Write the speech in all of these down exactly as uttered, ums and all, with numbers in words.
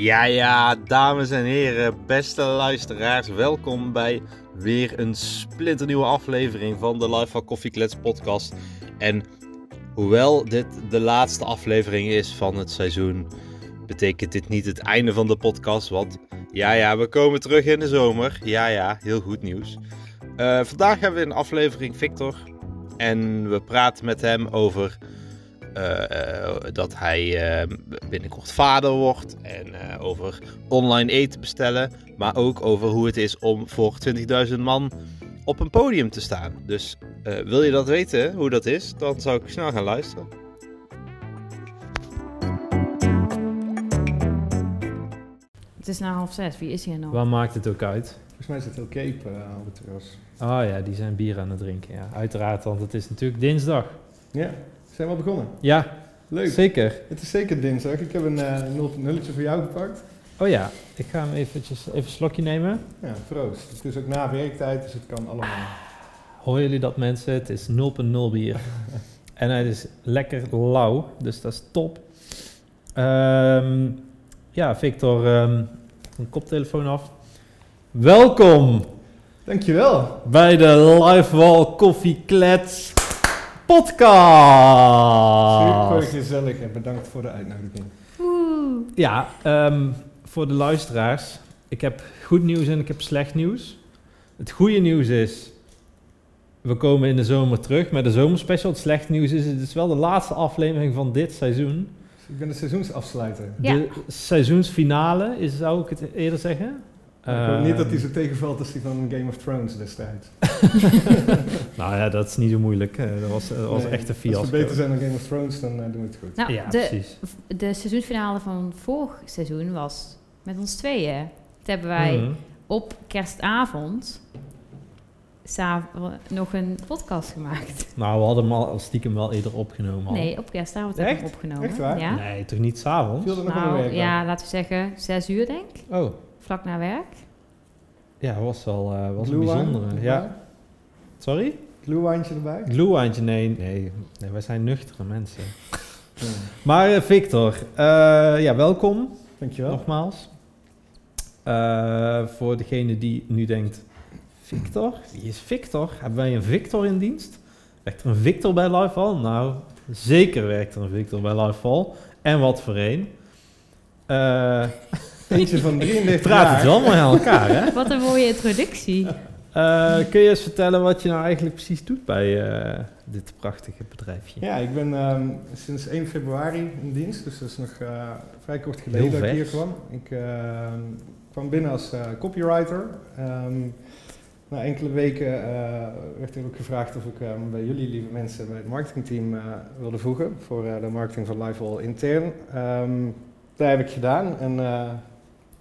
Ja, ja, dames en heren, beste luisteraars, welkom bij weer een splinternieuwe aflevering van de Life of Koffieklets podcast. En hoewel dit de laatste aflevering is van het seizoen, betekent dit niet het einde van de podcast, want ja, ja, we komen terug in de zomer. Ja, ja, heel goed nieuws. Uh, vandaag hebben we een aflevering Victor en we praten met hem over... Uh, uh, dat hij uh, binnenkort vader wordt en uh, over online eten bestellen, maar ook over hoe het is om voor twintigduizend man op een podium te staan. Dus uh, wil je dat weten, hoe dat is, dan zou ik snel gaan luisteren. Het is na half zes, wie is hier nou? Waar maakt het ook uit? Volgens mij is het heel Cape uh, op het terras. Oh ja, die zijn bier aan het drinken, ja. Uiteraard, want het is natuurlijk dinsdag. Ja. Zijn we al begonnen? Ja, leuk. Zeker. Het is zeker dinsdag. Ik heb een uh, nulletje voor jou gepakt. Oh ja, ik ga hem eventjes, even een slokje nemen. Ja, proost. Het is ook na werktijd, dus het kan allemaal. Ah, hoor jullie dat, mensen? Het is nul komma nul bier. En het is lekker lauw, dus dat is top. Um, ja, Victor, um, een koptelefoon af. Welkom! Dankjewel. Bij de LiveWall Koffieklets podcast. Super gezellig en bedankt voor de uitnodiging. Woe. Ja, um, voor de luisteraars. Ik heb goed nieuws en ik heb slecht nieuws. Het goede nieuws is, we komen in de zomer terug met de zomerspecial. Het slecht nieuws is, het is wel de laatste aflevering van dit seizoen. Ik ben de seizoensafsluiter. Ja. De seizoensfinale, is, zou ik het eerder zeggen. Ik hoop niet dat die zo tegenvalt als die van Game of Thrones destijds. Nou ja, dat is niet zo moeilijk. Uh, dat was, uh, was nee, echt een fiasco. Als we beter zijn dan Game of Thrones, dan uh, doen we het goed. Nou, ja, de, precies. De seizoensfinale van vorig seizoen was met ons tweeën. Dat hebben wij mm-hmm. op kerstavond nog een podcast gemaakt. Nou, we hadden hem al stiekem wel eerder opgenomen. Al. Nee, op kerstavond hebben we hem opgenomen. Echt waar? Ja. Nee, toch niet s'avonds? Nou, ja, laten we zeggen zes uur, denk ik. Oh. Vlak naar werk. Ja, dat was wel uh, was een bijzondere. Wine, ja. Sorry? Glühweintje erbij? Glühweintje, nee, nee. Nee, wij zijn nuchtere mensen. Ja. Maar uh, Victor, uh, ja, welkom. Dankjewel. Nogmaals. Uh, voor degene die nu denkt, Victor? Wie is Victor? Hebben wij een Victor in dienst? Werkt er een Victor bij LiveWall? Nou, zeker werkt er een Victor bij LiveWall. En wat voor een. Eh... Uh, Eentje van drieëndertig praat jaar. Het wel maar aan elkaar, hè? Wat een mooie introductie. Uh, kun je eens vertellen wat je nou eigenlijk precies doet bij uh, dit prachtige bedrijfje? Ja, ik ben um, sinds één februari in dienst, dus dat is nog uh, vrij kort geleden dat ik hier kwam. Ik uh, kwam binnen als uh, copywriter. Um, na enkele weken uh, werd er ook gevraagd of ik uh, bij jullie, lieve mensen, bij het marketingteam uh, wilde voegen voor uh, de marketing van LiveWall intern. Um, dat heb ik gedaan en... Uh,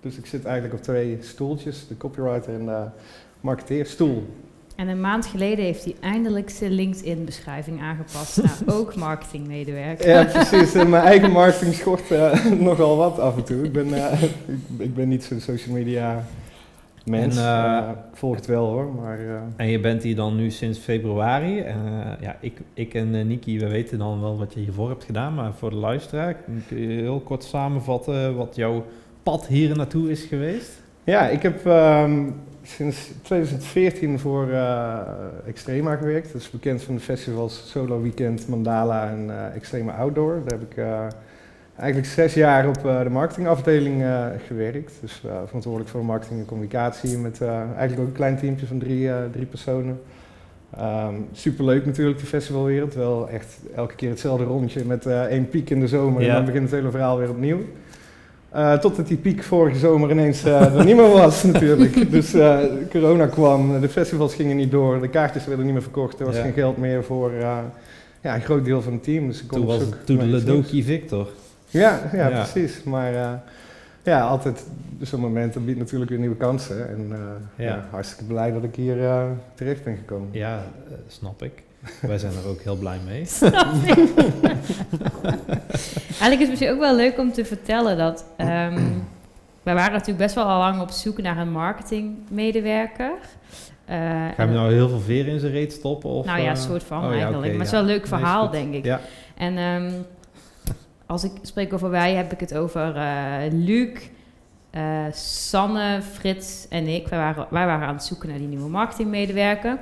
Dus ik zit eigenlijk op twee stoeltjes, de copywriter en de marketeerstoel. En een maand geleden heeft hij eindelijk zijn LinkedIn-beschrijving aangepast naar ook marketingmedewerker. Ja, precies. En mijn eigen marketing schort uh, nogal wat af en toe. Ik ben, uh, ik, ik ben niet zo'n social media mens. En, uh, uh, ik volg het wel hoor. Maar, uh, en je bent hier dan nu sinds februari. Uh, ja, ik, ik en uh, Niki, we weten dan wel wat je hiervoor hebt gedaan. Maar voor de luisteraar, kun je heel kort samenvatten wat jouw... pad hier naartoe is geweest? Ja, ik heb um, sinds twintig veertien voor uh, Extrema gewerkt. Dat is bekend van de festivals Solo Weekend, Mandala en uh, Extrema Outdoor. Daar heb ik uh, eigenlijk zes jaar op uh, de marketingafdeling uh, gewerkt. Dus uh, verantwoordelijk voor marketing en communicatie met uh, eigenlijk ook een klein teamje van drie, uh, drie personen. Um, superleuk natuurlijk, de festivalwereld. Wel echt elke keer hetzelfde rondje met uh, één piek in de zomer ja. En dan begint het hele verhaal weer opnieuw. Uh, totdat die piek vorige zomer ineens uh, er niet meer was natuurlijk. Dus uh, corona kwam, de festivals gingen niet door, de kaartjes werden niet meer verkocht. Er was ja. geen geld meer voor uh, ja, een groot deel van het team. Dus ik kon toen was het toedeledokie Victor. Ja, ja, ja, precies. Maar uh, ja, altijd zo'n moment, dat biedt natuurlijk weer nieuwe kansen. En uh, ja. Ja, hartstikke blij dat ik hier uh, terecht ben gekomen. Ja, uh, snap ik. Wij zijn er ook heel blij mee. Snap ik. Eigenlijk is het misschien ook wel leuk om te vertellen dat... Um, wij waren natuurlijk best wel al lang op zoek naar een marketingmedewerker. Uh, Gaan we nou heel veel veer in zijn reet stoppen? Of, nou ja, een soort van oh, eigenlijk. Ja, okay, maar het is wel een leuk verhaal, nee, denk ik. Ja. En um, als ik spreek over wij, heb ik het over uh, Luc, Uh, Sanne, Frits en ik, wij waren, wij waren aan het zoeken naar die nieuwe marketingmedewerker. En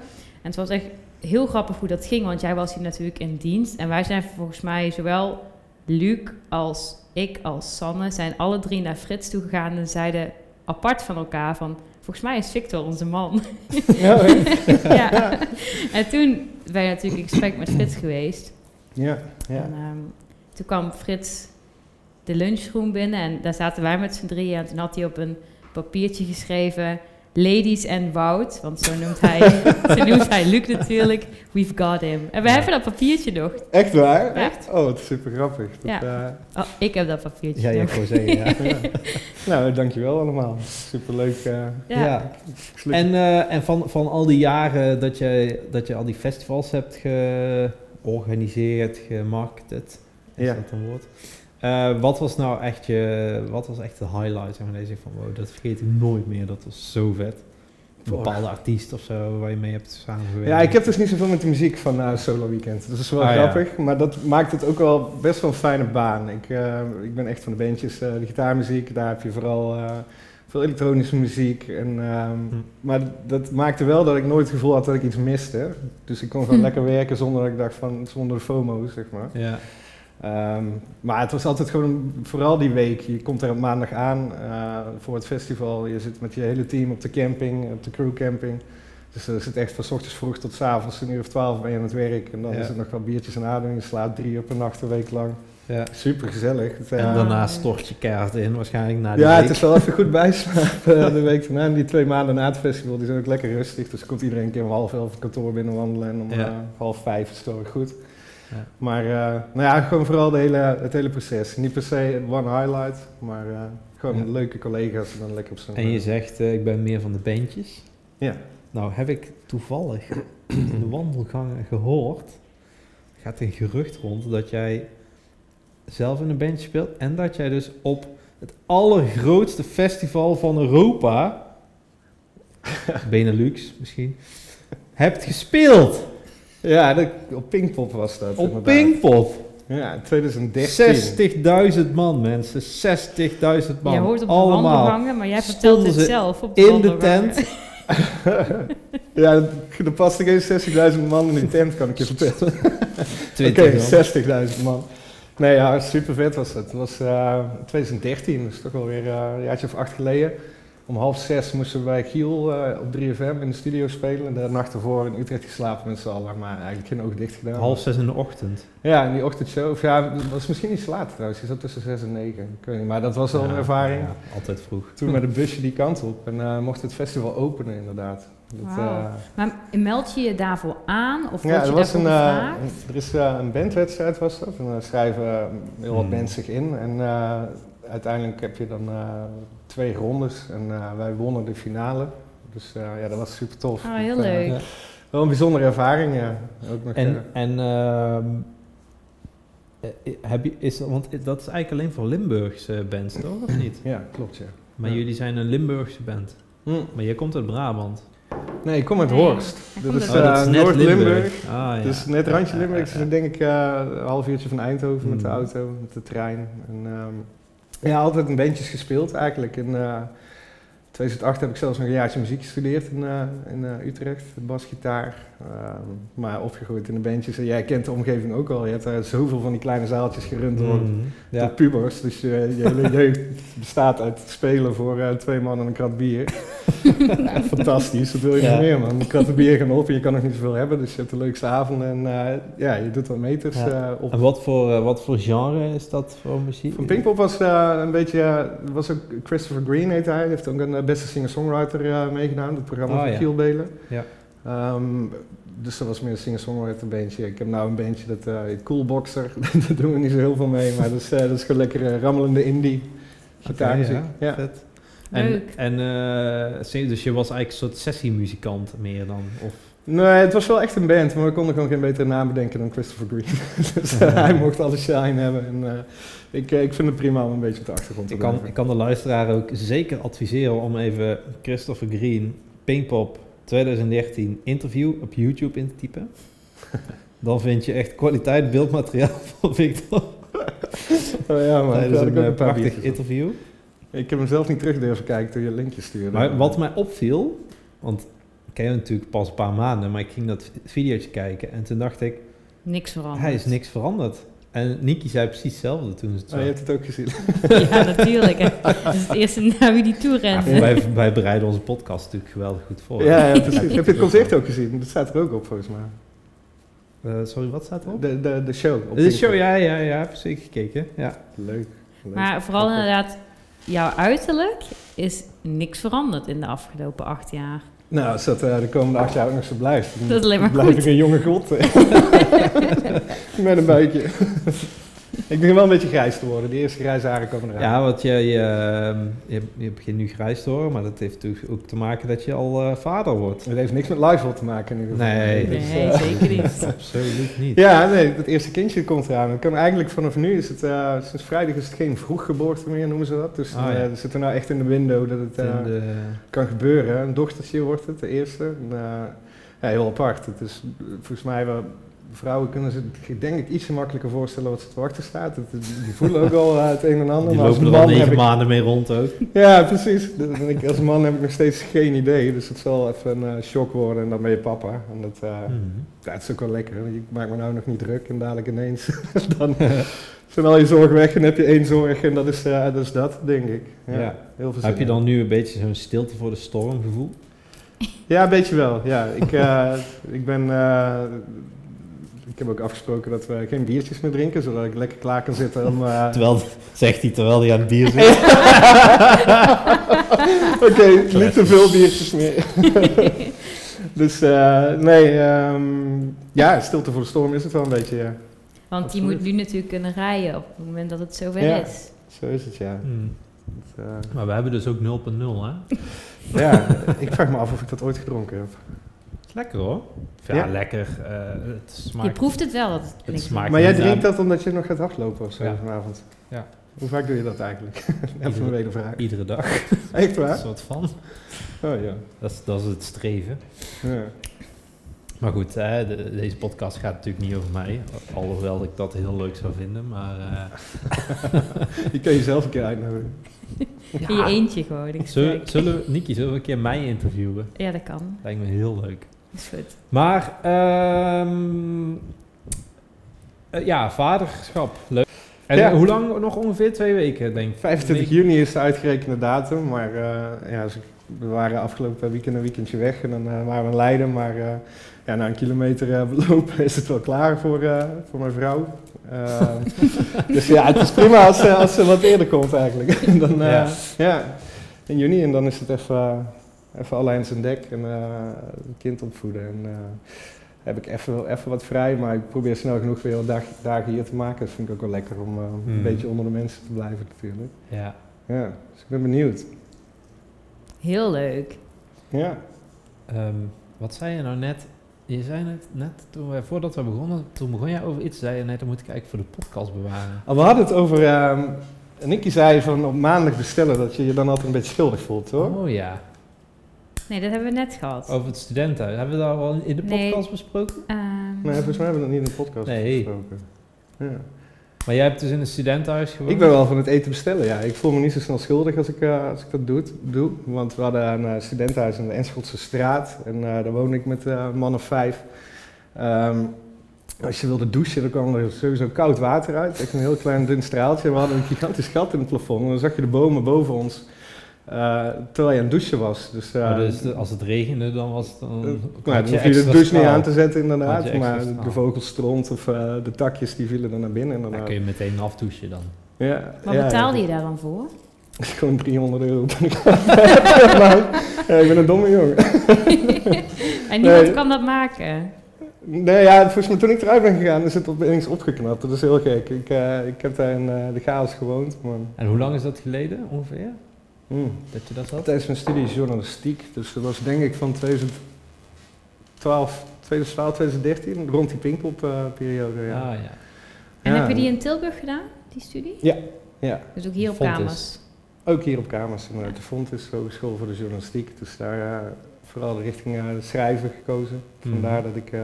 het was echt heel grappig hoe dat ging, want jij was hier natuurlijk in dienst. En wij zijn volgens mij zowel Luc als ik als Sanne zijn alle drie naar Frits toegegaan en zeiden apart van elkaar van... Volgens mij is Victor onze man. Ja, ja. En toen ben je natuurlijk in gesprek met Frits geweest. Ja, ja. En, um, toen kwam Frits de lunchroom binnen en daar zaten wij met z'n drieën. En toen had hij op een papiertje geschreven... Ladies en Wout, want zo noemt hij, zo noemt hij Luc natuurlijk. We've got him. En we ja. hebben dat papiertje nog. Echt waar? Echt? Oh, het is super grappig. Dat, ja. uh... oh, ik heb dat papiertje ja, nog. Ja, ik zeggen, ja. ja. Nou, dankjewel allemaal. Superleuk. Uh... Ja. ja. En, uh, en van, van al die jaren dat je, dat je al die festivals hebt georganiseerd, gemarketed, is ja. dat een woord? Uh, wat was nou echt je, wat was echt de highlight van deze van wow, dat vergeet ik nooit meer, dat was zo vet. Een bepaalde artiest of zo waar je mee hebt samengewerkt. Ja, ik heb dus niet zoveel met de muziek van uh, Solo Weekend. Dat is wel ah, grappig, ja. maar dat maakt het ook wel best wel een fijne baan. Ik, uh, ik ben echt van de bandjes, uh, de gitaarmuziek, daar heb je vooral uh, veel elektronische muziek. En, uh, hm. Maar dat maakte wel dat ik nooit het gevoel had dat ik iets miste. Dus ik kon gewoon hm. lekker werken zonder dat ik dacht van, zonder FOMO, zeg maar. Ja. Um, maar het was altijd gewoon, vooral die week, je komt er op maandag aan uh, voor het festival, je zit met je hele team op de camping, op de crewcamping. Dus er uh, zit echt van 's ochtends vroeg tot 's avonds, een uur of twaalf ben je aan het werk en dan ja. is het nog wel biertjes en adem, je slaapt drie uur per nacht een week lang. Ja. Super gezellig. En uh, daarna stort je keihard in waarschijnlijk na die ja, week. Het is wel even goed bijslapen de week daarna. En die twee maanden na het festival die zijn ook lekker rustig, dus komt iedereen een keer om half elf het kantoor binnenwandelen en om ja. uh, half vijf is het wel goed. Ja. Maar uh, nou ja, gewoon vooral de hele, het hele proces. Niet per se one highlight, maar uh, gewoon ja. leuke collega's en dan lekker op zo'n... En je zegt, uh, ik ben meer van de bandjes. Ja. Nou heb ik toevallig in de wandelgangen gehoord, er gaat een gerucht rond, dat jij zelf in een bandje speelt en dat jij dus op het allergrootste festival van Europa, Benelux misschien, hebt gespeeld. Ja, dat, op Pinkpop was dat. Op inderdaad. Pinkpop? Ja, twintig dertien. zestigduizend man, mensen. zestigduizend man. Je hoort op de wandelgangen, maar jij vertelt het zelf op de in de tent. Ja, er past ik eens zestigduizend man in de tent, kan ik je vertellen. Oké, okay, zestigduizend man. Nee, ja, super vet was het. Het was uh, twintig dertien, dus toch wel weer uh, een jaartje of acht geleden. Om half zes moesten we bij Giel uh, op drie F M in de studio spelen. En de nacht ervoor in Utrecht geslapen met z'n allen, maar eigenlijk geen oog dicht gedaan. Half zes in de ochtend? Ja, in die ochtendshow. Of ja, dat was misschien iets later trouwens. Je zat tussen zes en negen. Ik weet niet, maar dat was al ja, een ervaring. Ja, altijd vroeg. Toen met een busje die kant op en uh, mocht het festival openen inderdaad. Dat, wow. uh, maar meld je je daarvoor aan? Of ja, je was een, uh, er is uh, een bandwedstrijd was dat. En daar uh, schrijven uh, heel wat hmm. mensen zich in. En, uh, uiteindelijk heb je dan uh, twee rondes en uh, wij wonnen de finale. Dus uh, ja, dat was super tof. Oh, heel dat, uh, leuk. Ja, wel een bijzondere ervaring, ja. Ook nog, en, uh, en uh, heb je, is, want dat is eigenlijk alleen voor Limburgse bands, toch? Of niet? Ja, klopt, ja. Maar ja. jullie zijn een Limburgse band. Mm. Maar jij komt uit Brabant. Nee, ik kom uit Horst. Nee, dat is, uh, oh, dat is net Noord-Limburg. Limburg. Ah, ja. Dus net randje Limburg. Ik zit denk ik uh, een half uurtje van Eindhoven mm. met de auto, met de trein. En, um, ja, altijd in bandjes gespeeld eigenlijk. In uh, tweeduizend acht heb ik zelfs nog een jaartje muziek gestudeerd in, uh, in uh, Utrecht, basgitaar. Uh, maar opgegroeid in de bandjes. En jij kent de omgeving ook al. Je hebt daar zoveel van die kleine zaaltjes gerund door mm, ja. de pubers. Dus je, je hele jeugd bestaat uit spelen voor uh, twee man en een krat bier. Ja, fantastisch, dat wil je ja. niet meer man. Een krat bier gaan op en je kan nog niet zoveel hebben. Dus je hebt de leukste avonden en uh, ja, je doet wat meters ja. uh, op. En wat voor, uh, wat voor genre is dat voor muziek? Van Pinkpop was uh, een beetje, uh, was ook Christopher Greene heet hij. Hij heeft ook een uh, beste singer-songwriter uh, meegedaan, het programma oh, van ja. Giel Beelen. Ja. Um, dus dat was meer een singer-songwriter bandje. Ik heb nou een bandje dat uh, heet Coolboxer, daar doen we niet zo heel veel mee, maar dat is, uh, dat is gewoon lekker uh, rammelende indie gitaarmuziek. Okay, ja, ja. Vet. En, en uh, dus je was eigenlijk een soort sessiemuzikant meer dan? Of? Nee, het was wel echt een band, maar we konden gewoon geen betere naam bedenken dan Christopher Greene. Dus uh, hij mocht alle shine hebben en uh, ik, ik vind het prima om een beetje op de achtergrond te blijven. Ik kan de luisteraar ook zeker adviseren om even Christopher Greene, Pinkpop tweeduizend dertien interview op YouTube in te typen. Dan vind je echt kwaliteit beeldmateriaal van Victor. Oh ja, maar dat is een, een prachtig interview. Ik heb hem zelf niet terug durven kijken toen je linkjes stuurde. Maar wat mij opviel, want ik ken hem natuurlijk pas een paar maanden, maar ik ging dat videootje kijken en toen dacht ik... Niks veranderd. Hij is niks veranderd. En Nicky zei precies hetzelfde toen ze het oh, je hebt het ook gezien. Ja, natuurlijk. Dat is het eerste naar wie die toe rent. Ja, wij, wij bereiden onze podcast natuurlijk geweldig goed voor. Ja, ja precies. Heb je het concert ook gezien? Dat staat er ook op volgens mij. Uh, sorry, wat staat erop? De, de, de show. Op de Pinkpop. Show, ja, ja, ja. Heb ik zeker gekeken. Ja. Leuk. Leuk. Maar vooral inderdaad, jouw uiterlijk is niks veranderd in de afgelopen acht jaar. Nou, als dat uh, de komende acht jaar ook nog zo blijft, dan dat is alleen maar blijf goed. Ik een jonge god. Met een buikje. Ik begin wel een beetje grijs te worden. Die eerste grijze haren komen eruit. Ja, want je, je, je, je begint nu grijs te worden, maar dat heeft natuurlijk ook te maken dat je al uh, vader wordt. Het heeft niks met LiveWall te maken in ieder geval. Nee, nee, dus, nee uh, zeker niet. Absoluut niet. Ja, nee, het eerste kindje komt eraan. Dat kan eigenlijk vanaf nu, is het, uh, sinds vrijdag is het geen vroeggeboorte meer, noemen ze dat. Dus we oh, ja. uh, zitten nou echt in de window dat het uh, de... kan gebeuren. Een dochtertje wordt het, de eerste. En, uh, ja, heel apart. Het is volgens mij wel... Vrouwen kunnen zich denk ik iets makkelijker voorstellen wat ze te wachten staat. Die voelen ook al het een en ander. Die maar als lopen man er al negen ik... maanden mee rond ook. Ja, precies. Als man heb ik nog steeds geen idee. Dus het zal even een shock worden en dan ben je papa. En dat, uh, mm-hmm. ja, dat is ook wel lekker. Ik maak me nou nog niet druk en dadelijk ineens. Dan uh, zijn al je zorgen weg en heb je één zorg en dat is, uh, dat, is dat, denk ik. Ja, ja. Heel veel zin heb je dan in. Nu een beetje zo'n stilte voor de storm gevoel? Ja, een beetje wel. Ja, ik, uh, ik ben... Uh, Ik heb ook afgesproken dat we geen biertjes meer drinken, zodat ik lekker klaar kan zitten om... Uh... Terwijl, zegt hij terwijl hij aan het bier zit. Oké, okay, niet te veel biertjes meer. Dus uh, nee, um, ja, stilte voor de storm is het wel een beetje, ja. Want je moet nu natuurlijk kunnen rijden op het moment dat het zover ja, is. Zo is het, ja. Hmm. Dat, uh... Maar we hebben dus ook nul punt nul, hè? Ja, ik vraag me af of ik dat ooit gedronken heb. Lekker hoor. Ja, ja. Lekker. Uh, het smaakt, je proeft het wel. Het het smaakt maar jij drinkt dat omdat je nog gaat hardlopen of zo ja. vanavond? Ja. Hoe vaak doe je dat eigenlijk? Even een wedervraag. Iedere dag. Echt waar? Een soort van. Oh ja. Dat is, dat is het streven. Ja. Maar goed, hè, de, deze podcast gaat natuurlijk niet over mij. Alhoewel ik dat heel leuk zou vinden, maar... Uh, je kan jezelf een keer uitnodigen. Ja. In je eentje gewoon. Zullen, zullen, Nicky, zullen we een keer mij interviewen? Ja, dat kan. Lijkt me heel leuk. Goed. Maar, um, ja, vaderschap, leuk. En ja, hoe lang nog ongeveer? Twee weken, denk ik. vijfentwintig juni is de uitgerekende datum, maar uh, ja, we waren afgelopen weekend een weekendje weg en dan uh, waren we in Leiden, maar uh, ja, na een kilometer uh, lopen is het wel klaar voor, uh, voor mijn vrouw. Uh, dus ja, het is prima als, als ze wat eerder komt eigenlijk. Dan, uh, ja. ja, in juni en dan is het even... Uh, Even alleen zijn dek en uh, een kind opvoeden. En uh, heb ik even, even wat vrij, maar ik probeer snel genoeg weer wat dag, dagen hier te maken. Dat vind ik ook wel lekker om uh, mm. een beetje onder de mensen te blijven natuurlijk. Ja. Ja, dus ik ben benieuwd. Heel leuk. Ja. Um, wat zei je nou net? Je zei net, net toen we, voordat we begonnen, toen begon jij over iets. Zei je net, dan moet ik eigenlijk voor de podcast bewaren. Oh, we hadden het over... Uh, Nicky zei van op maandag bestellen dat je je dan altijd een beetje schuldig voelt, hoor. Oh ja. Nee, dat hebben we net gehad. Over het studentenhuis. Hebben we dat al in de podcast nee. besproken? Uh, nee, volgens mij hebben we dat niet in de podcast nee. besproken. Ja. Maar jij hebt dus in een studentenhuis gewoond? Ik ben wel van het eten bestellen, ja. Ik voel me niet zo snel schuldig als ik, uh, als ik dat doe, doe. Want we hadden een uh, studentenhuis in de Enschotse straat. En uh, daar woonde ik met uh, een man of vijf. Um, Als je wilde douchen, dan kwam er sowieso koud water uit. Echt een heel klein dun straaltje. We hadden een gigantisch gat in het plafond. En dan zag je de bomen boven ons. Uh, terwijl je aan het douchen was. Dus, uh, dus als het regende, dan was het... Dan, uh, nou, dan hoef je de douche niet aan te zetten inderdaad, maar straal. De vogelstront of uh, de takjes die vielen dan naar binnen inderdaad. Dan kun je meteen afdouchen dan. Ja, maar ja, betaalde ja. je daar dan voor? Gewoon driehonderd euro. Ja, ik ben een domme jongen. En niemand nee. kan dat maken? Nee, ja, volgens mij toen ik eruit ben gegaan is het opeens opgeknapt. Dat is heel gek. Ik, uh, ik heb daar in uh, de chaos gewoond. Maar... En hoe lang is dat geleden ongeveer? Hmm. Dat je dat had? Tijdens mijn studie journalistiek, dus dat was denk ik van twintig twaalf, twintig dertien, rond die Pinkpop uh, periode. Ja. Ah, ja. En ja. heb je die in Tilburg gedaan, die studie? Ja. ja. Dus ook hier op Fontys. kamers? Ook hier op kamers, inderdaad. Ja. De Fontys, Hogeschool voor de Journalistiek, dus daar uh, vooral de richting uh, schrijven gekozen. Vandaar hmm. dat ik uh,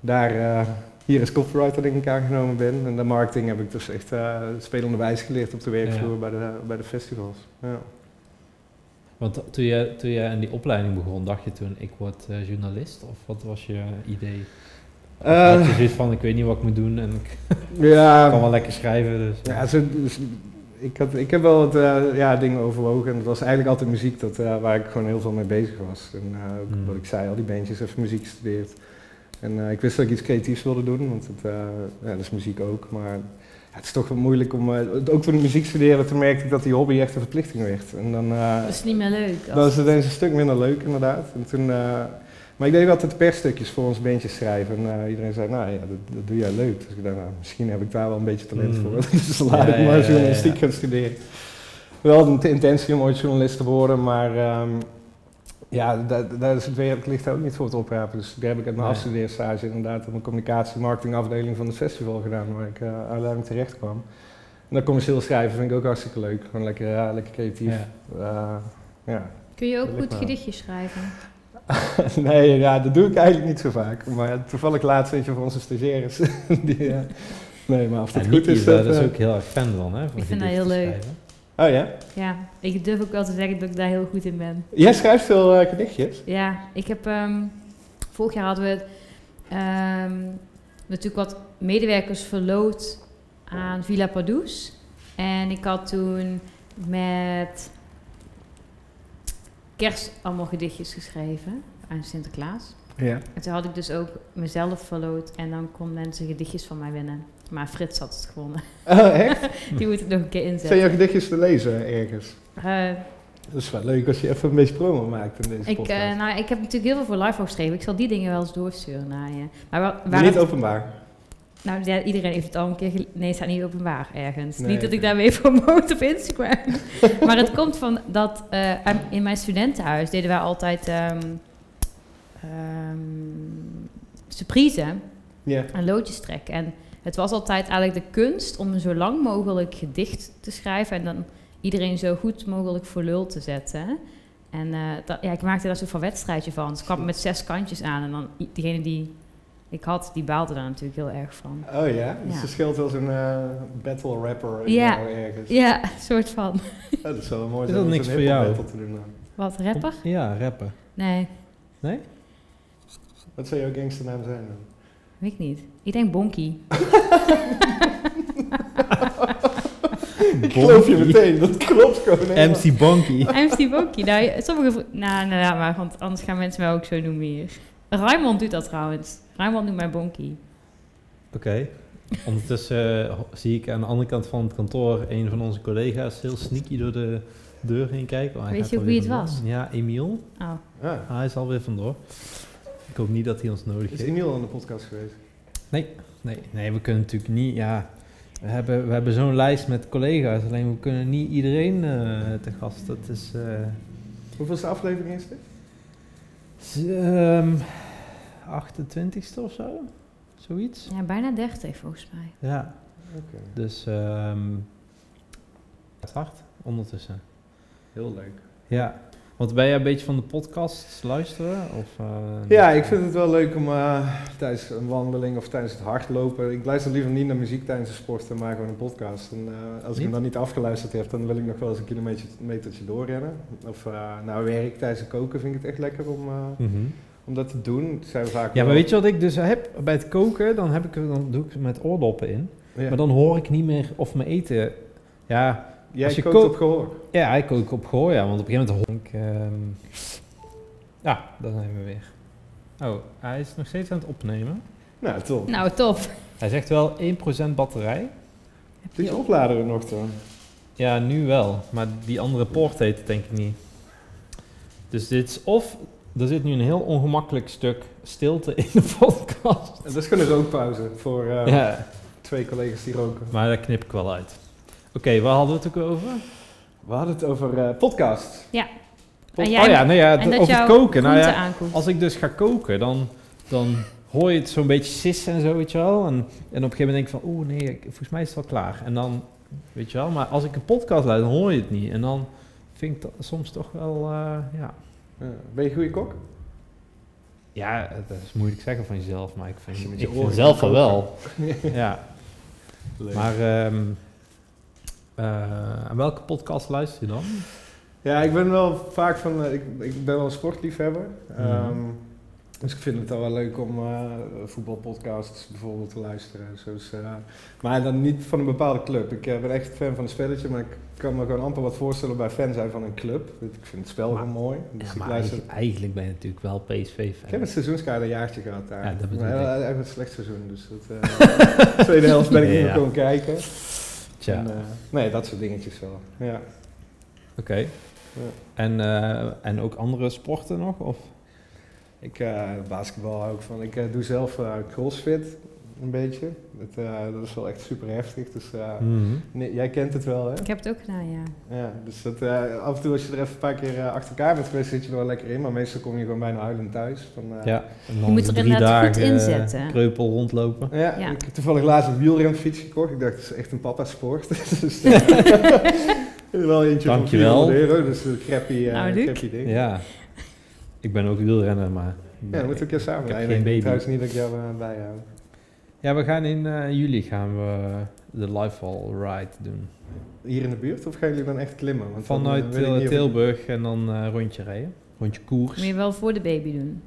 daar uh, hier als copywriter denk ik aangenomen ben. En de marketing heb ik dus echt uh, spelende wijs geleerd op de werkvloer ja. bij, de, bij de festivals. Ja. Want toen jij, toen jij aan die opleiding begon, dacht je toen ik word uh, journalist? Of wat was je idee? Uh, je zoiets van ik weet niet wat ik moet doen en ik ja, kan wel lekker schrijven. Dus, ja, ja zo, dus, ik, had, ik heb wel wat uh, ja, dingen overwogen en het was eigenlijk altijd muziek dat, uh, waar ik gewoon heel veel mee bezig was. En uh, ook mm. wat ik zei, al die bandjes, even muziek gestudeerd. En uh, ik wist dat ik iets creatiefs wilde doen, want het, uh, ja, dat is muziek ook, maar ja, het is toch wel moeilijk om, uh, ook toen ik muziek studeerde, toen merkte ik dat die hobby echt een verplichting werd. En dan, uh, dat is niet meer leuk. Dat was ineens een stuk minder leuk inderdaad. En toen, uh, maar ik deed altijd perstukjes voor ons bandje schrijven en uh, iedereen zei, nou ja, dat, dat doe jij leuk. Dus ik dacht, nou, misschien heb ik daar wel een beetje talent mm. voor, dus laat ja, ik maar journalistiek ja, ja, ja. gaan studeren. Wel de intentie om ooit journalist te worden, maar um, ja, daar, daar is het weer, het ligt daar ook niet voor het oprapen. Dus daar heb ik uit mijn nee. afstudeerstage inderdaad op mijn communicatie- en marketingafdeling van het festival gedaan, waar ik uh, uiteindelijk terecht kwam. En dat commercieel schrijven vind ik ook hartstikke leuk, gewoon lekker, ja, lekker creatief. Ja. Uh, ja. Kun je ook goed maar. gedichtjes schrijven? Nee, ja, dat doe ik eigenlijk niet zo vaak. Maar ja, toevallig laatst weet je van onze stagiaires. Die, uh, nee, maar of dat ja, goed is, is dat... dat is ook heel erg fan van, hè? Van ik vind dat heel leuk. Schrijven. Oh ja? Ja, ik durf ook wel te zeggen dat ik daar heel goed in ben. Jij schrijft veel uh, gedichtjes? Ja, ik heb... Um, vorig jaar hadden we um, natuurlijk wat medewerkers verloot aan Villa Pardoes. En ik had toen met... kerst allemaal gedichtjes geschreven aan Sinterklaas. Ja. En toen had ik dus ook mezelf verloot en dan kon mensen gedichtjes van mij winnen. Maar Frits had het gewonnen. Oh, echt? Die moet het nog een keer inzetten. Zijn jouw gedichtjes te lezen ergens? Uh, dat is wel leuk als je even een beetje promo maakt in deze ik, podcast. Uh, nou, ik heb natuurlijk heel veel voor LiveWall geschreven. Ik zal die dingen wel eens doorsturen naar je. Maar waar, waar niet het, openbaar? Nou, ja, iedereen heeft het al een keer gelezen. Nee, het staat niet openbaar ergens. Nee, niet dat ik daarmee promoot op Instagram. Maar het komt van dat uh, in mijn studentenhuis deden wij altijd um, um, surprise yeah. en loodjes trekken. En het was altijd eigenlijk de kunst om zo lang mogelijk gedicht te schrijven en dan iedereen zo goed mogelijk voor lul te zetten. En uh, dat, ja, ik maakte daar een soort van wedstrijdje van. Dus ik kwam met zes kantjes aan en dan diegene die... Ik had, die baalde daar natuurlijk heel erg van. Oh ja? Dus ja. het scheelt als een uh, battle rapper in ja. jou ergens. Ja, een soort van. Oh, dat is wel mooi. Is dat niks voor jou? Te doen dan. Wat, rapper? Ja, rapper. Nee. Nee? Wat zou jouw gangsternaam zijn dan? Weet ik niet. Ik denk Bonkie. Ik geloof je meteen, dat klopt gewoon. M C Bonkie. M C Bonkie. Nou, sommige vro- nou, nou, nou, maar want anders gaan mensen mij ook zo noemen hier. Raymond doet dat trouwens. Raymond noemt mij Bonkie. Oké. Okay. Ondertussen uh, zie ik aan de andere kant van het kantoor een van onze collega's heel sneaky door de deur heen kijken. Oh, weet je ook wie het vandoor. was? Ja, Emiel. Oh. Ja. Ah, hij is alweer vandoor. Ik hoop niet dat hij ons nodig heeft. Is Emiel aan de podcast geweest? Nee, nee, nee, we kunnen natuurlijk niet. Ja, we hebben, we hebben zo'n lijst met collega's, alleen we kunnen niet iedereen uh, te gast. Dat is, uh, hoeveelste aflevering is dit? Um, achtentwintigste of zo, zoiets. Ja, bijna dertig volgens mij. Ja, okay. Dus um, het hard ondertussen. Heel leuk. Ja, want ben jij een beetje van de podcasts luisteren? Of, uh, ja, ik vind het wel leuk om uh, tijdens een wandeling of tijdens het hardlopen, ik luister liever niet naar muziek tijdens de sporten, maar gewoon een podcast. En uh, als niet? ik hem dan niet afgeluisterd heb, dan wil ik nog wel eens een kilometertje doorrennen. Of uh, naar werk tijdens het koken vind ik het echt lekker om... Uh, mm-hmm. Om dat te doen, zijn we vaak... Ja, maar weet je wat ik dus heb? Bij het koken, dan, heb ik, dan doe ik het met oordoppen in. Ja. Maar dan hoor ik niet meer of mijn eten... Ja, jij als je kookt ko- op gehoor. Ja, ik kook op gehoor, ja. Want op een gegeven moment hoor ik... Um... Ja, daar zijn we weer. Oh, hij is nog steeds aan het opnemen. Nou, top. Nou, top. Hij zegt wel één procent batterij. Het is oplader nog dan. Ja, nu wel. Maar die andere poort heet het denk ik niet. Dus dit is of... Er zit nu een heel ongemakkelijk stuk stilte in de podcast. Dat is gewoon een rookpauze voor uh, ja. twee collega's die roken. Maar dat knip ik wel uit. Oké, okay, waar hadden we het ook over? We hadden het over uh, podcast. Ja. Pod- en jij, oh ja, nou ja, en d- over koken. Nou ja, aankomt. Als ik dus ga koken, dan, dan hoor je het zo'n beetje sissen en zo, weet je wel. En, en op een gegeven moment denk ik van, oeh nee, ik, volgens mij is het wel klaar. En dan, weet je wel, maar als ik een podcast luister, dan hoor je het niet. En dan vind ik dat soms toch wel, uh, ja... Ja. Ben je een goede kok? Ja, dat is moeilijk zeggen van jezelf, maar ik vind, je ik vind zelf wel wel. Ja. Leuk. Maar um, uh, aan welke podcast luister je dan? Ja, ik ben wel vaak van, uh, ik, ik ben wel een sportliefhebber. Mm-hmm. Um, dus ik vind het al wel leuk om uh, voetbalpodcasts bijvoorbeeld te luisteren. Zo is, uh, maar dan niet van een bepaalde club. Ik uh, ben echt fan van een spelletje, maar ik kan me gewoon amper wat voorstellen bij fan zijn van een club. Ik vind het spel gewoon mooi. Dus ja, maar luister... eigenlijk ben je natuurlijk wel P S V-fan. Ik heb het seizoenskaart een jaartje gehad daar. Ja, dat bedoel ik. Eigenlijk een slecht seizoen, dus dat, uh, de tweede helft ben ik niet meer komen kijken. Tja. En, uh, nee, dat soort dingetjes wel. Ja. Oké. Okay. Ja. En, uh, en ook andere sporten nog? Of? Ik uh, basketbal hou ik van. Ik uh, doe zelf uh, CrossFit een beetje. Het, uh, dat is wel echt super heftig. Dus, uh, mm-hmm. nee, jij kent het wel, hè? Ik heb het ook gedaan, ja. Ja, dus dat, uh, af en toe als je er even een paar keer uh, achter elkaar bent geweest, zit je er wel lekker in. Maar meestal kom je gewoon bijna huilend thuis. Van, uh, ja, je moet er inderdaad goed in zetten. Uh, kreupel rondlopen. Ja, ja. Ik heb toevallig laatst een wielrenfiets gekocht. Ik dacht, dat is echt een papa sport. Dus, uh, wel eentje van vierhonderd euro. Dus een crappy, uh, nou, crappy ding. Ja. Ik ben ook wielrenner, maar... Ja, we moeten ook keer samen rijden. Trouwens niet dat ik jou uh, bijhoud. Ja, we gaan in uh, juli gaan we de LiveWall ride doen. Hier in de buurt of gaan jullie dan echt klimmen? Want vanuit dan, uh, Tilburg en dan uh, rondje rijden. Rondje koers. Moet je wel voor de baby doen?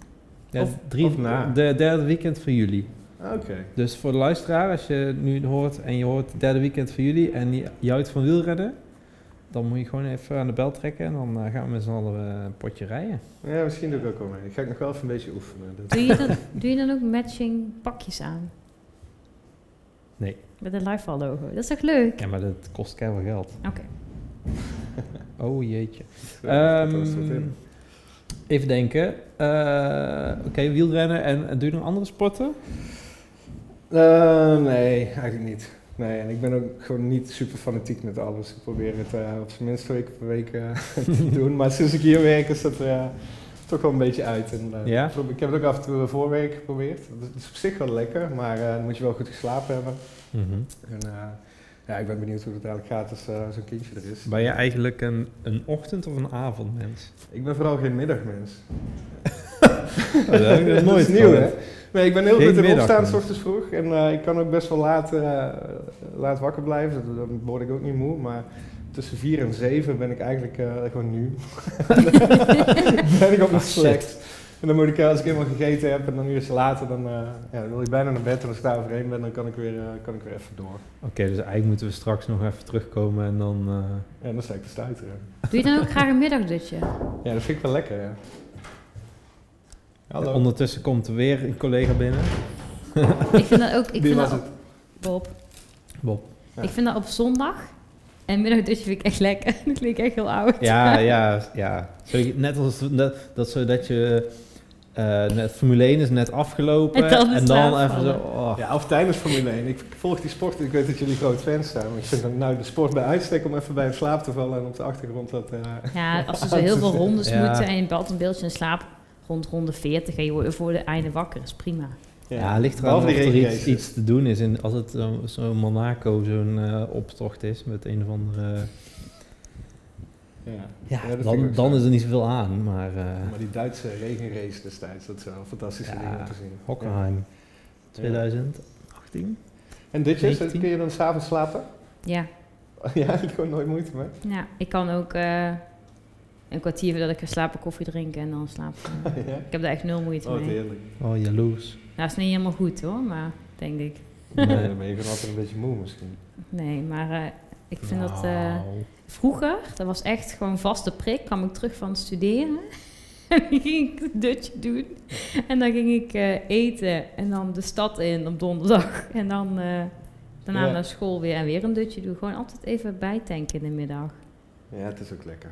Ja, of, drie, of na? De derde weekend van juli. Ah, oké. Okay. Dus voor de luisteraar, als je nu hoort en je hoort derde weekend van juli en je houdt van wielrennen... Dan moet je gewoon even aan de bel trekken en dan gaan we met z'n allen een potje rijden. Ja, misschien doe ik ook wel mee. Ik ga nog wel even een beetje oefenen. Doe je, dat, doe je dan ook matching pakjes aan? Nee. Met een LiveWall logo. Dat is toch leuk? Ja, maar dat kost keihard geld. Oké. Okay. Oh jeetje. Um, even denken. Uh, Oké, okay, wielrennen en, en doe je nog andere sporten? Uh, nee, eigenlijk niet. Nee, en ik ben ook gewoon niet super fanatiek met alles. Ik probeer het uh, op zijn minst twee keer per week uh, te doen. Maar sinds ik hier werk is dat er uh, toch wel een beetje uit. En, uh, ja? Ik heb het ook af en toe voorwerk geprobeerd. Dat is op zich wel lekker, maar uh, dan moet je wel goed geslapen hebben. Mm-hmm. En, uh, ja, ik ben benieuwd hoe het eigenlijk gaat als uh, zo'n kindje er is. Ben je eigenlijk een, een ochtend- of een avondmens? Ik ben vooral geen middagmens. Oh, dat is, dat nooit is nieuw, hè? Nee, ik ben heel goed in opstaan, 's ochtends vroeg. En uh, ik kan ook best wel laat, uh, laat wakker blijven, dat, dan word ik ook niet moe. Maar tussen vier en zeven ben ik eigenlijk uh, gewoon nu. Ben ik op mijn slecht. En dan moet ik, als ik helemaal gegeten heb en dan een uurtje later, dan, uh, ja, dan wil ik bijna naar bed. En als ik daar overheen ben, dan kan ik weer, uh, kan ik weer even door. Oké, okay, dus eigenlijk moeten we straks nog even terugkomen en dan... Uh... Ja, dan sta ik te stuiteren. Doe je dan ook graag een middagdutje? Ja, dat vind ik wel lekker, ja. Hallo. Ondertussen komt er weer een collega binnen. Ik vind dat ook... Ik vind dat op, Bob. Bob. Ja. Ik vind dat op zondag en middagdutje vind ik echt lekker. Dat klinkt echt heel oud. Ja, ja, ja. Net als dat, dat zodat je... Uh, net, Formule één is net afgelopen en dan, en dan even zo... Oh. Ja, of tijdens Formule één. Ik volg die sport, ik weet dat jullie groot fans zijn. Maar ik vind dan nou de sport bij uitstek om even bij in slaap te vallen en op de achtergrond dat... Uh, ja, als er zo heel veel rondes ja. moeten en je belt een beeldje in slaap... Rond ronde veertig en je wordt voor de einde wakker, is prima. Ja, ja ligt er aan of er iets, iets te doen is. En als het um, zo'n Monaco zo'n uh, optocht is met een of andere... Uh, ja, ja, ja dan, dan is er niet zoveel aan, maar... Uh, maar die Duitse regenrace destijds, dat is wel een fantastische ja, ding om te zien. Hockenheim, ja. twintig achttien. En dit is, kun je dan s'avonds slapen? Ja. Ja, ik heb nooit moeite mee. Ja, ik kan ook... Uh, Een kwartier voordat ik ga slapen, koffie drinken en dan slapen. Ja? Ik heb daar echt nul moeite oh, mee. Heerlijk. Oh, jaloers. Nou, is niet helemaal goed hoor, maar denk ik. Nee, dan ben je gewoon altijd een beetje moe misschien. Nee, maar uh, ik vind nou. dat... Uh, vroeger, dat was echt gewoon vaste prik, kwam ik terug van het studeren. En dan ging ik een dutje doen. En dan ging ik uh, eten en dan de stad in op donderdag. En dan uh, daarna ja. naar school weer en weer een dutje doen. Gewoon altijd even bijtanken in de middag. Ja, het is ook lekker.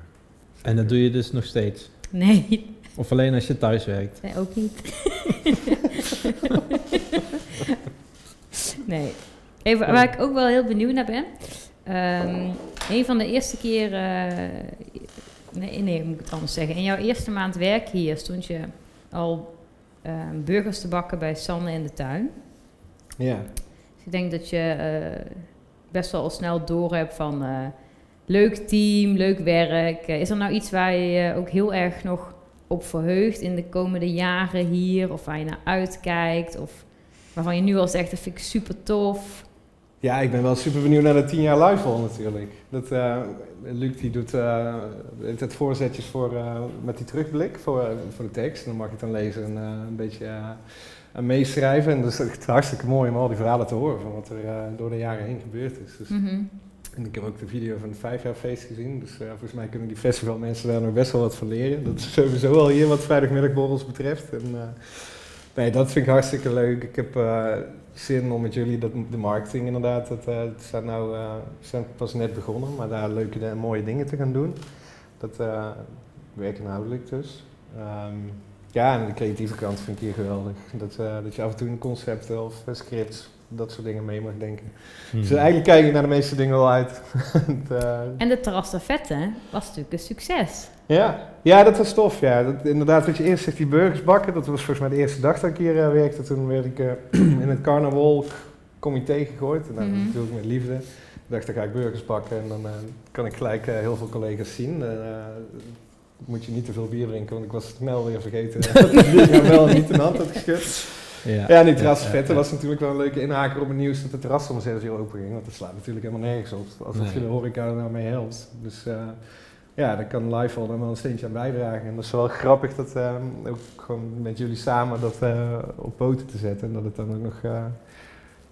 En dat doe je dus nog steeds? Nee. Of alleen als je thuis werkt? Nee, ook niet. Nee. Even, waar ik ook wel heel benieuwd naar ben. Um, een van de eerste keer... Uh, nee, nee, moet ik het anders zeggen. In jouw eerste maand werk hier stond je al uh, burgers te bakken bij Sanne in de tuin. Ja. Dus ik denk dat je uh, best wel al snel door hebt van... Uh, Leuk team, leuk werk. Is er nou iets waar je ook heel erg nog op verheugd in de komende jaren hier? Of waar je naar uitkijkt? Of waarvan je nu al zegt, dat vind ik super tof. Ja, ik ben wel super benieuwd naar de tien jaar LiveWall natuurlijk. Dat, uh, Luc die doet uh, het voorzetjes voor, uh, met die terugblik voor, uh, voor de tekst. En dan mag ik het dan lezen en uh, een beetje uh, meeschrijven. En dus, het is hartstikke mooi om al die verhalen te horen van wat er uh, door de jaren heen gebeurd is. Dus, mm-hmm. En ik heb ook de video van het vijfjaarfeest gezien. Dus uh, volgens mij kunnen die festivalmensen daar nog best wel wat van leren. Dat is sowieso wel hier wat vrijdagmiddagborrels betreft. En, uh, nee, dat vind ik hartstikke leuk. Ik heb uh, zin om met jullie dat, de marketing inderdaad, dat, uh, het staat nou, uh, we zijn pas net begonnen, maar daar leuke en mooie dingen te gaan doen. Dat uh, werkt inhoudelijk dus. Um, ja, en de creatieve kant vind ik hier geweldig. Dat, uh, dat je af en toe in concepten of uh, scripts, dat soort dingen mee mag denken. Hmm. Dus eigenlijk kijk ik naar de meeste dingen wel uit. het, uh... En de terrasstafette was natuurlijk een succes. Ja, ja, dat was tof. Ja. Dat, inderdaad, wat je eerst zegt, die burgers bakken, dat was volgens mij de eerste dag dat ik hier uh, werkte. Toen werd ik uh, in het carnaval-comité gegooid. En dan mm-hmm. natuurlijk met liefde. Ik dacht, dan ga ik burgers bakken en dan uh, kan ik gelijk uh, heel veel collega's zien. Uh, moet je niet te veel bier drinken, want ik was het snel weer vergeten. Ik heb wel niet een hand had geschud. Ja, ja, en die terrasvetten ja, ja, ja. was natuurlijk wel een leuke inhaker op het nieuws dat de terrassen om zes uur open ging. Want dat slaat natuurlijk helemaal nergens op, als nee. je de horeca er nou mee helpt. Dus uh, ja, daar kan LiveWall dan wel een steentje aan bijdragen. En dat is wel grappig dat uh, ook gewoon met jullie samen dat uh, op poten te zetten. En dat het dan ook nog uh,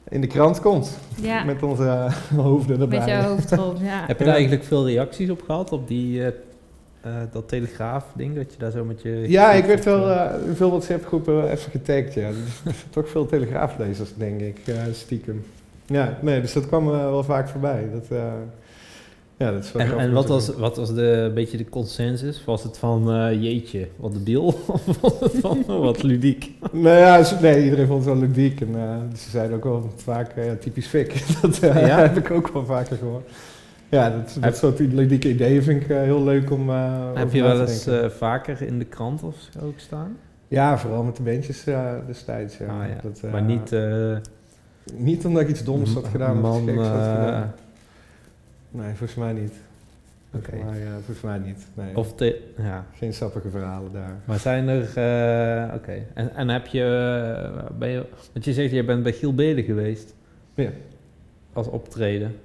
in de krant komt. Ja. Met onze uh, hoofden erbij. Met jouw hoofdrol, ja. Heb je daar eigenlijk veel reacties op gehad, op die... Uh, Uh, dat Telegraaf-ding, dat je daar zo met je... Ja, ik werd wel uh, in veel WhatsApp-groepen even getagd, ja. Toch veel Telegraaflezers, denk ik, uh, stiekem. Ja, nee, dus dat kwam uh, wel vaak voorbij. Dat, uh, ja, dat is wel en en wat, was, wat was de een beetje de consensus? Was het van, uh, jeetje, wat een deal? Of was het van, uh, wat ludiek? Nou ja, so, nee, iedereen vond het wel ludiek. En uh, ze zeiden ook wel vaak, uh, typisch fik. dat uh, ja. heb ik ook wel vaker gehoord. Ja, dat, dat soort ludieke ideeën vind ik uh, heel leuk om uh, Heb je wel eens uh, vaker in de krant of zo ook staan? Ja, vooral met de bandjes uh, destijds. Ja. Ah, ja. Dat, uh, maar niet... Uh, niet omdat ik iets doms had gedaan of iets geks had gedaan. Nee, volgens mij niet. Oké. Okay. Uh, volgens mij niet. Nee. Of te, ja. Geen sappige verhalen daar. Maar zijn er... Uh, Oké. Okay. En, en heb je... Uh, ben je want je zegt, je bent bij Giel Beelen geweest. Ja. Als optreden.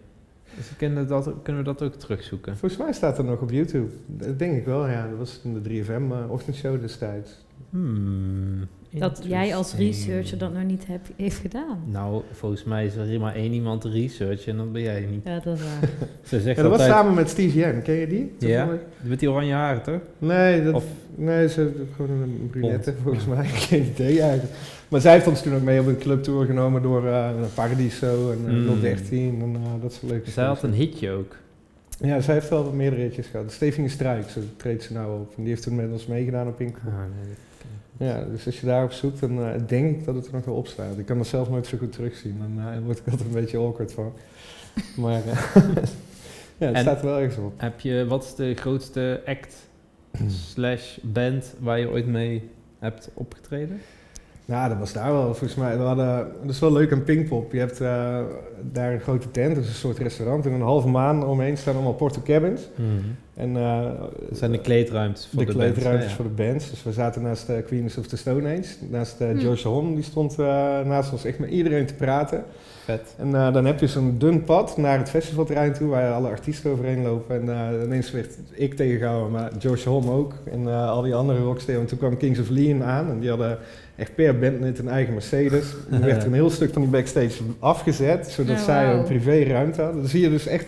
Dus kunnen we, dat, kunnen we dat ook terugzoeken? Volgens mij staat dat nog op YouTube. Dat denk ik wel, ja. Dat was in de drie F M ochtendshow destijds. Hmm, dat jij als researcher dat nog niet heb, heeft gedaan. Nou, volgens mij is er maar één iemand research en dan ben jij niet. Ja, dat is waar. Ze zegt ja, dat altijd... was samen met Stevie Yen, ken je die? Dat ja, met die oranje haren toch? Nee, dat, of, nee ze gewoon een brunette volgens mij. Geen idee eigenlijk. Maar zij heeft ons toen ook mee op een clubtour genomen door uh, Paradiso en uh, nul dertien en uh, dat soort leuke Zij had een hitje ook. Ja, zij heeft wel wat meerdere hitjes gehad. Steffingen Struik, zo treedt ze nou op. En die heeft toen met ons meegedaan op Pinkpop. Ah, nee. Ja, dus als je daarop zoekt, dan uh, denk ik dat het er nog wel op staat. Ik kan dat zelf nooit zo goed terugzien. Dan uh, word ik altijd een beetje awkward van. Maar uh, ja, het en staat er wel ergens op. Heb je, wat is de grootste act slash band waar je ooit mee hebt opgetreden? Nou, dat was daar wel volgens mij. We hadden, dat is wel leuk aan Pinkpop. Je hebt uh, daar een grote tent, dus een soort restaurant. En een halve maan omheen staan allemaal porto cabins. Mm-hmm. En, uh, dat zijn de kleedruimtes voor de, de kleedruimtes bands, ja. voor de bands. Dus we zaten naast uh, Queens of the Stone Age. Naast uh, mm. Josh Homme, die stond uh, naast ons echt met iedereen te praten. Vet. En uh, dan heb je zo'n dun pad naar het festivalterrein toe, waar alle artiesten overheen lopen. En uh, ineens werd ik tegengehouden, maar Josh Homme ook. En uh, al die andere rocksters. En toen kwam Kings of Leon aan en die hadden... echt per bandlid een eigen Mercedes. Er werd een heel stuk van die backstage afgezet, zodat oh, zij wow. een privéruimte hadden. Dan zie je dus echt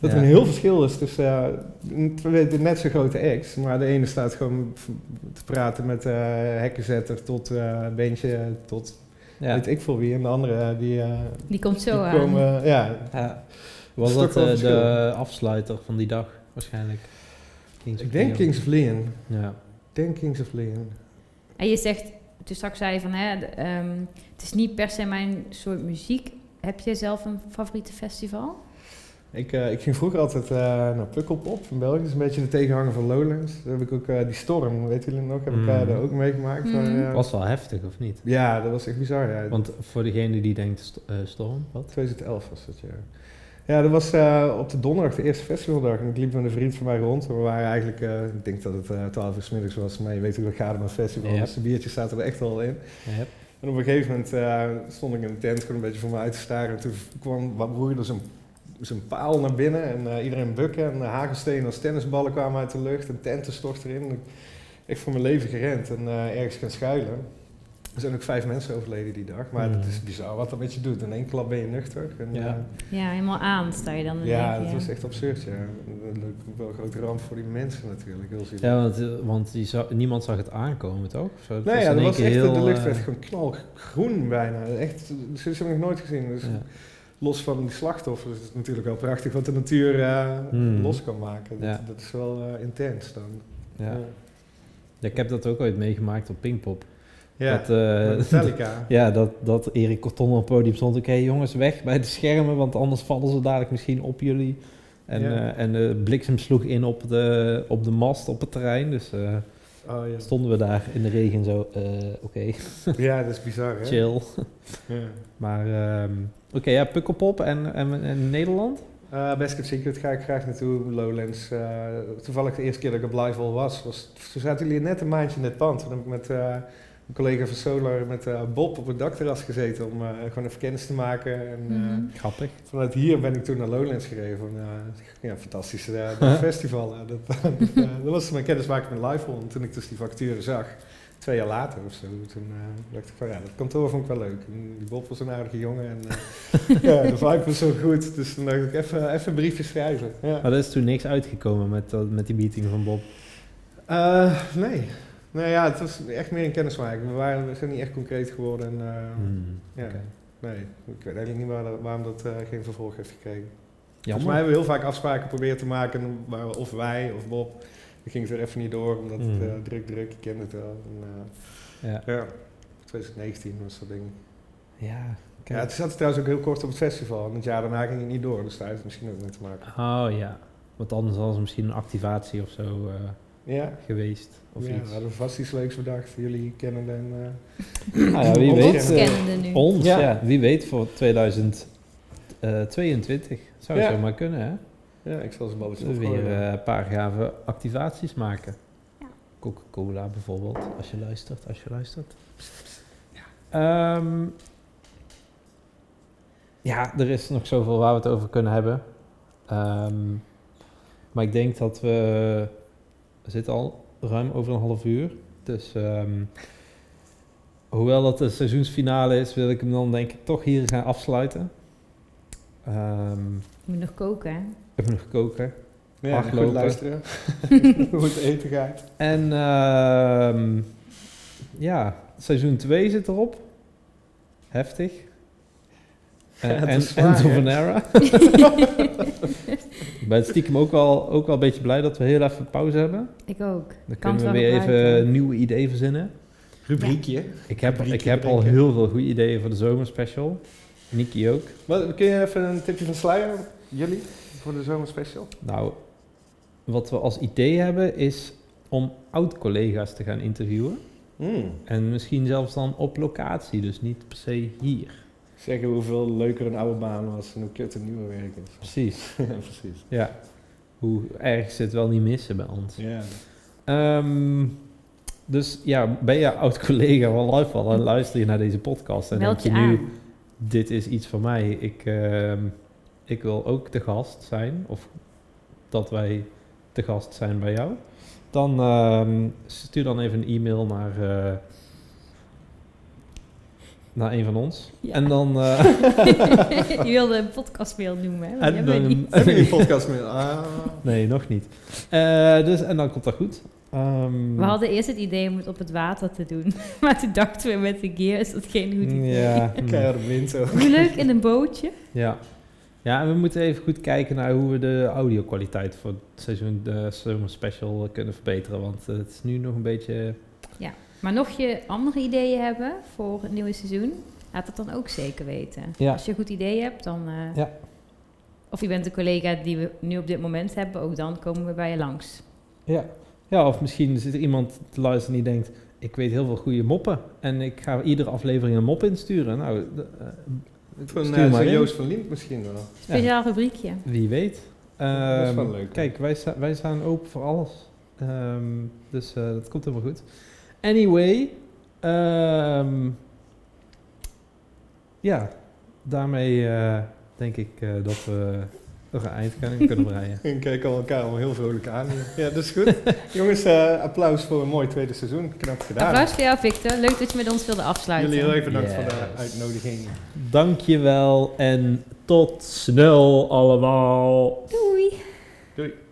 dat ja. er een heel verschil is tussen uh, net zo grote acts. Maar de ene staat gewoon te praten met uh, hekkenzetter tot uh, bandje, tot ja. weet ik voor wie. En de andere die... Uh, die komt zo die komen, aan. Uh, ja. Ja. Was dat uh, de afsluiter van die dag waarschijnlijk? Kings ik denk Leon. Kings of Leon. Ja. Ik denk Kings of Leon. En je zegt... Toen straks zei je van, hè, de, um, het is niet per se mijn soort muziek. Heb jij zelf een favoriete festival? Ik, uh, ik ging vroeger altijd uh, naar Pukkelpop in België. Dat is een beetje de tegenhanger van Lowlands. Daar heb ik ook uh, die storm, weet jullie nog, heb mm. ik uh, daar ook meegemaakt. Mm. Dat uh, was wel heftig, of niet? Ja, dat was echt bizar. Ja. Want voor degene die denkt, st- uh, storm, wat? twintig elf was dat, ja. Ja, dat was uh, op de donderdag, de eerste festivaldag. En ik liep met een vriend van mij rond. We waren eigenlijk, uh, ik denk dat het uh, twaalf uur 's middags was, maar je weet hoe dat gaat met festivals. Yep. Dus de biertjes zaten er echt al in. Yep. En op een gegeven moment uh, stond ik in de tent gewoon een beetje voor me uit te staren. En toen kwam wat broeide zo'n zo'n paal naar binnen en uh, iedereen bukken. En uh, hagelstenen als tennisballen kwamen uit de lucht en tenten stortten erin. En ik echt voor mijn leven gerend en uh, ergens gaan schuilen. Er zijn ook vijf mensen overleden die dag, maar het is bizar wat dat met je doet. In één klap ben je nuchter. En, ja. Uh, ja, helemaal aan sta je dan. In ja, dat ja. was echt absurd. Ja. Wel een grote ramp voor die mensen natuurlijk. Heel zielig. Ja, want, want die zag, niemand zag het aankomen toch? Zo, het nee, was ja, dat was echt, heel, de lucht werd gewoon knalgroen bijna. Echt, dat heb ik nog nooit gezien. Dus ja. Los van die slachtoffers is het natuurlijk wel prachtig wat de natuur uh, hmm. los kan maken. Dat, ja. dat is wel uh, intens dan. Ja. Ja. Ja, ik heb dat ook ooit meegemaakt op Pinkpop. Ja, dat, uh, ja, dat, dat Erik Corton op het podium stond. Oké, okay, jongens, weg bij de schermen, want anders vallen ze dadelijk misschien op jullie. En, ja. uh, en de bliksem sloeg in op de, op de mast, op het terrein. Dus uh, oh, ja. stonden we daar in de regen zo, uh, oké. Okay. Ja, dat is bizar, hè? Chill. Ja. Maar, um, oké, okay, ja, Pukkelpop en, en, en Nederland? Uh, Best Kept Secret ga ik graag naartoe, Lowlands. Uh, toevallig de eerste keer dat ik op LiveWall was, was, toen zaten jullie net een maandje in het pand. Toen heb ik met... Uh, een collega van Solar met uh, Bob op het dakterras gezeten om uh, gewoon even kennis te maken. En, uh, mm-hmm. Grappig. Vanuit hier ben ik toen naar Lowlands gereden. Van, uh, ja, fantastisch uh, huh? festival. Uh, dat, uh, dat was mijn kennismaking met LiveWall. En toen ik dus die facturen zag, twee jaar later of zo, toen uh, dacht ik van ja, dat kantoor vond ik wel leuk. En die Bob was een aardige jongen en uh, ja, de vibe was zo goed. Dus toen dacht ik even, even een briefje schrijven. Ja. Maar er is toen niks uitgekomen met, uh, met die meeting van Bob? Uh, nee. Nou ja, het was echt meer een kennismaking. We, waren, we zijn niet echt concreet geworden. En, uh, hmm, ja, okay. Nee, ik weet eigenlijk niet waar, waarom dat uh, geen vervolg heeft gekregen. Jammer. Volgens mij hebben we heel vaak afspraken proberen te maken, waar we, of wij of Bob, we gingen er even niet door, omdat hmm. het uh, druk, druk, je kende het wel. En, uh, ja. ja, twintig negentien was dat ding. Ja. Okay. Ja, het zat trouwens ook heel kort op het festival en het jaar daarna ging het niet door, dus daar heeft het misschien ook mee te maken. Oh ja, want anders was het misschien een activatie of zo. Uh. Ja. Geweest of ja, iets. We hadden vast iets leuks bedacht. Jullie kennen en uh, ah, ja, wie ons weet, kenden nu. Ons, ja. ja. Wie weet voor tweeduizend tweeëntwintig. Zou ja. zo maar kunnen, hè? Ja, ik zal ze wel eens opgooien. Weer uh, een paar gave activaties maken. Ja. Coca-Cola bijvoorbeeld, als je luistert, als je luistert. Ja. Um, ja, er is nog zoveel waar we het over kunnen hebben. Um, maar ik denk dat we... We zitten al ruim over een half uur, dus um, hoewel dat de seizoensfinale is, wil ik hem dan denk ik toch hier gaan afsluiten. Um, ik moet nog koken, hè? Ik moet nog koken. Ja, hard lopen. Goed luisteren. Hoe het eten gaat. En um, ja, seizoen twee zit erop. Heftig. Uh, ja, en Tovernera. Ik ben stiekem ook wel, ook wel een beetje blij dat we heel even pauze hebben. Ik ook. Dan kunnen we weer even een nieuw idee verzinnen. Rubriekje. Ja. Ik heb, Rubriekje ik heb al heel veel goede ideeën voor de zomerspecial. Nikki ook. Wat, kun je even een tipje van sluier, jullie, voor de zomerspecial? Nou, wat we als idee hebben is om oud-collega's te gaan interviewen. Mm. En misschien zelfs dan op locatie, dus niet per se hier. Zeggen hoeveel leuker een oude baan was en hoe kut een nieuwe werk is. Precies. Ja, precies. Ja. Hoe erg ze het wel niet missen bij ons. Yeah. Um, dus ja, ben je oud-collega van LiveWall en luister je naar deze podcast en denk je nu, aan. Dit is iets voor mij. Ik, uh, ik wil ook de gast zijn of dat wij de gast zijn bij jou. Dan uh, stuur dan even een e-mail naar... Uh, Naar een van ons. Ja. En dan... Uh, je wilde een podcastmail noemen, hè? En dan, niet. Heb je een podcastmail? Ah. Nee, nog niet. Uh, dus, en dan komt dat goed. Um, we hadden eerst het idee om het op het water te doen. Maar toen dachten we met de gear is dat geen goed idee. Ja, keiharde wind ook. Hoe leuk, in een bootje. Ja. Ja, en we moeten even goed kijken naar hoe we de audio-kwaliteit voor het seizoen de Summer Special kunnen verbeteren. Want het is nu nog een beetje... Ja. Maar mocht je andere ideeën hebben voor het nieuwe seizoen, laat dat dan ook zeker weten. Ja. Als je een goed idee hebt, dan... Uh, ja. Of je bent een collega die we nu op dit moment hebben, ook dan komen we bij je langs. Ja, ja, of misschien zit er iemand te luisteren die denkt, ik weet heel veel goede moppen en ik ga iedere aflevering een mop insturen. Nou, uh, Van uh, zo Joost van Lienk misschien wel. Speciaal ja. rubriekje. Wie weet. Um, dat is wel leuk. Kijk, wij, sta, wij staan open voor alles. Um, dus uh, dat komt helemaal goed. Anyway. Um, ja, daarmee uh, denk ik uh, dat we nog een eind kunnen breien. En kijken al elkaar al heel vrolijk aan. Ja, dat is goed. Jongens, uh, applaus voor een mooi tweede seizoen. Knap gedaan. Applaus voor jou, Victor. Leuk dat je met ons wilde afsluiten. Jullie heel erg bedankt yes. voor de uitnodiging. Dankjewel en tot snel allemaal. Doei. Doei.